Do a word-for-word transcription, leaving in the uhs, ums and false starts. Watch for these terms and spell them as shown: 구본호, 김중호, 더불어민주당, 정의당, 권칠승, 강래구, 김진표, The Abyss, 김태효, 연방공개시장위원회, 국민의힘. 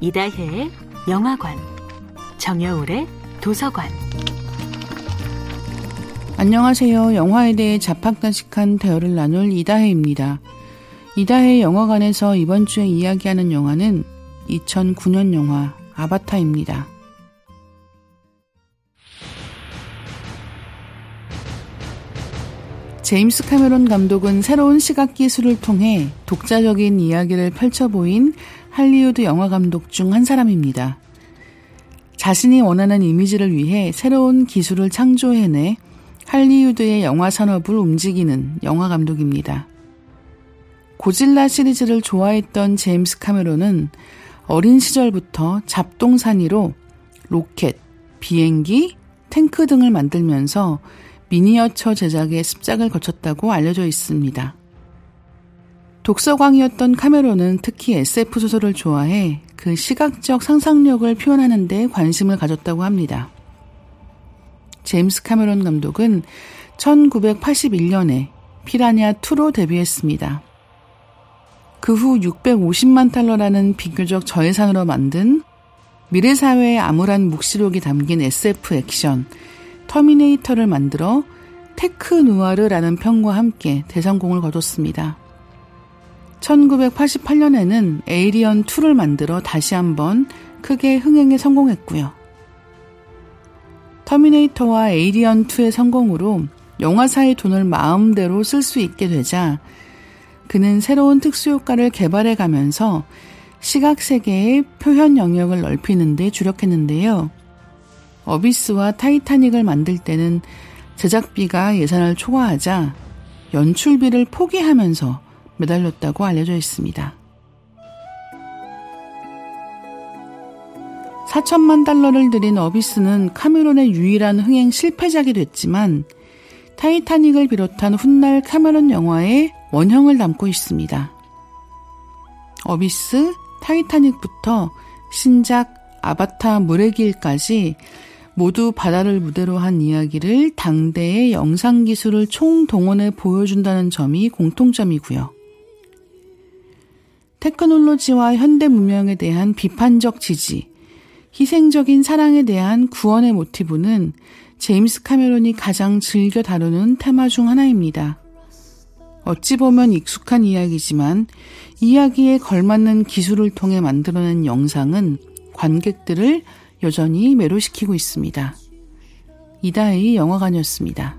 이다혜의 영화관, 정여울의 도서관. 안녕하세요. 영화에 대해 잡학다식한 대화를 나눌 이다혜입니다. 이다혜 영화관에서 이번 주에 이야기하는 영화는 이천구 년 영화 아바타입니다. 제임스 캐머런 감독은 새로운 시각 기술을 통해 독자적인 이야기를 펼쳐보인 할리우드 영화 감독 중 한 사람입니다. 자신이 원하는 이미지를 위해 새로운 기술을 창조해내 할리우드의 영화 산업을 움직이는 영화 감독입니다. 고질라 시리즈를 좋아했던 제임스 캐머런은 어린 시절부터 잡동 사니로 로켓, 비행기, 탱크 등을 만들면서 미니어처 제작의 습작을 거쳤다고 알려져 있습니다. 독서광이었던 캐머런은 특히 에스에프 소설을 좋아해 그 시각적 상상력을 표현하는 데 관심을 가졌다고 합니다. 제임스 캐머런 감독은 천구백팔십일 년에 피라냐 투로 데뷔했습니다. 그 후 육백오십만 달러라는 비교적 저예산으로 만든 미래사회의 암울한 묵시록이 담긴 에스에프 액션 터미네이터를 만들어 테크누아르라는 평과 함께 대성공을 거뒀습니다. 천구백팔십팔 년에는 에이리언 투를 만들어 다시 한번 크게 흥행에 성공했고요. 터미네이터와 에이리언 투의 성공으로 영화사의 돈을 마음대로 쓸 수 있게 되자 그는 새로운 특수효과를 개발해가면서 시각세계의 표현 영역을 넓히는 데 주력했는데요. 어비스와 타이타닉을 만들 때는 제작비가 예산을 초과하자 연출비를 포기하면서 매달렸다고 알려져 있습니다. 사천만 달러를 들인 어비스는 캐머런의 유일한 흥행 실패작이 됐지만 타이타닉을 비롯한 훗날 캐머런 영화의 원형을 담고 있습니다. 어비스, 타이타닉부터 신작 아바타 물의 길까지 모두 바다를 무대로 한 이야기를 당대의 영상기술을 총동원해 보여준다는 점이 공통점이고요. 테크놀로지와 현대 문명에 대한 비판적 지지, 희생적인 사랑에 대한 구원의 모티브는 제임스 캐머런이 가장 즐겨 다루는 테마 중 하나입니다. 어찌 보면 익숙한 이야기지만 이야기에 걸맞는 기술을 통해 만들어낸 영상은 관객들을 여전히 매료시키고 있습니다. 이다혜의 영화관이었습니다.